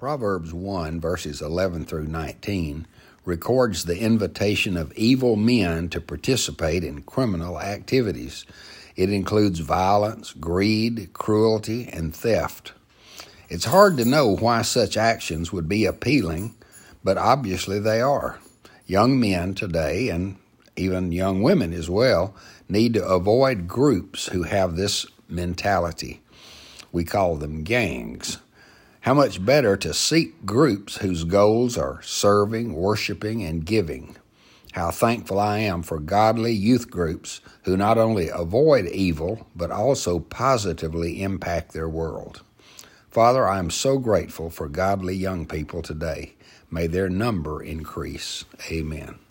Proverbs 1, verses 11 through 19, records the invitation of evil men to participate in criminal activities. It includes violence, greed, cruelty, and theft. It's hard to know why such actions would be appealing, but obviously they are. Young men today, and even young women as well, need to avoid groups who have this mentality. We call them gangs. How much better to seek groups whose goals are serving, worshiping, and giving. How thankful I am for godly youth groups who not only avoid evil, but also positively impact their world. Father, I am so grateful for godly young people today. May their number increase. Amen.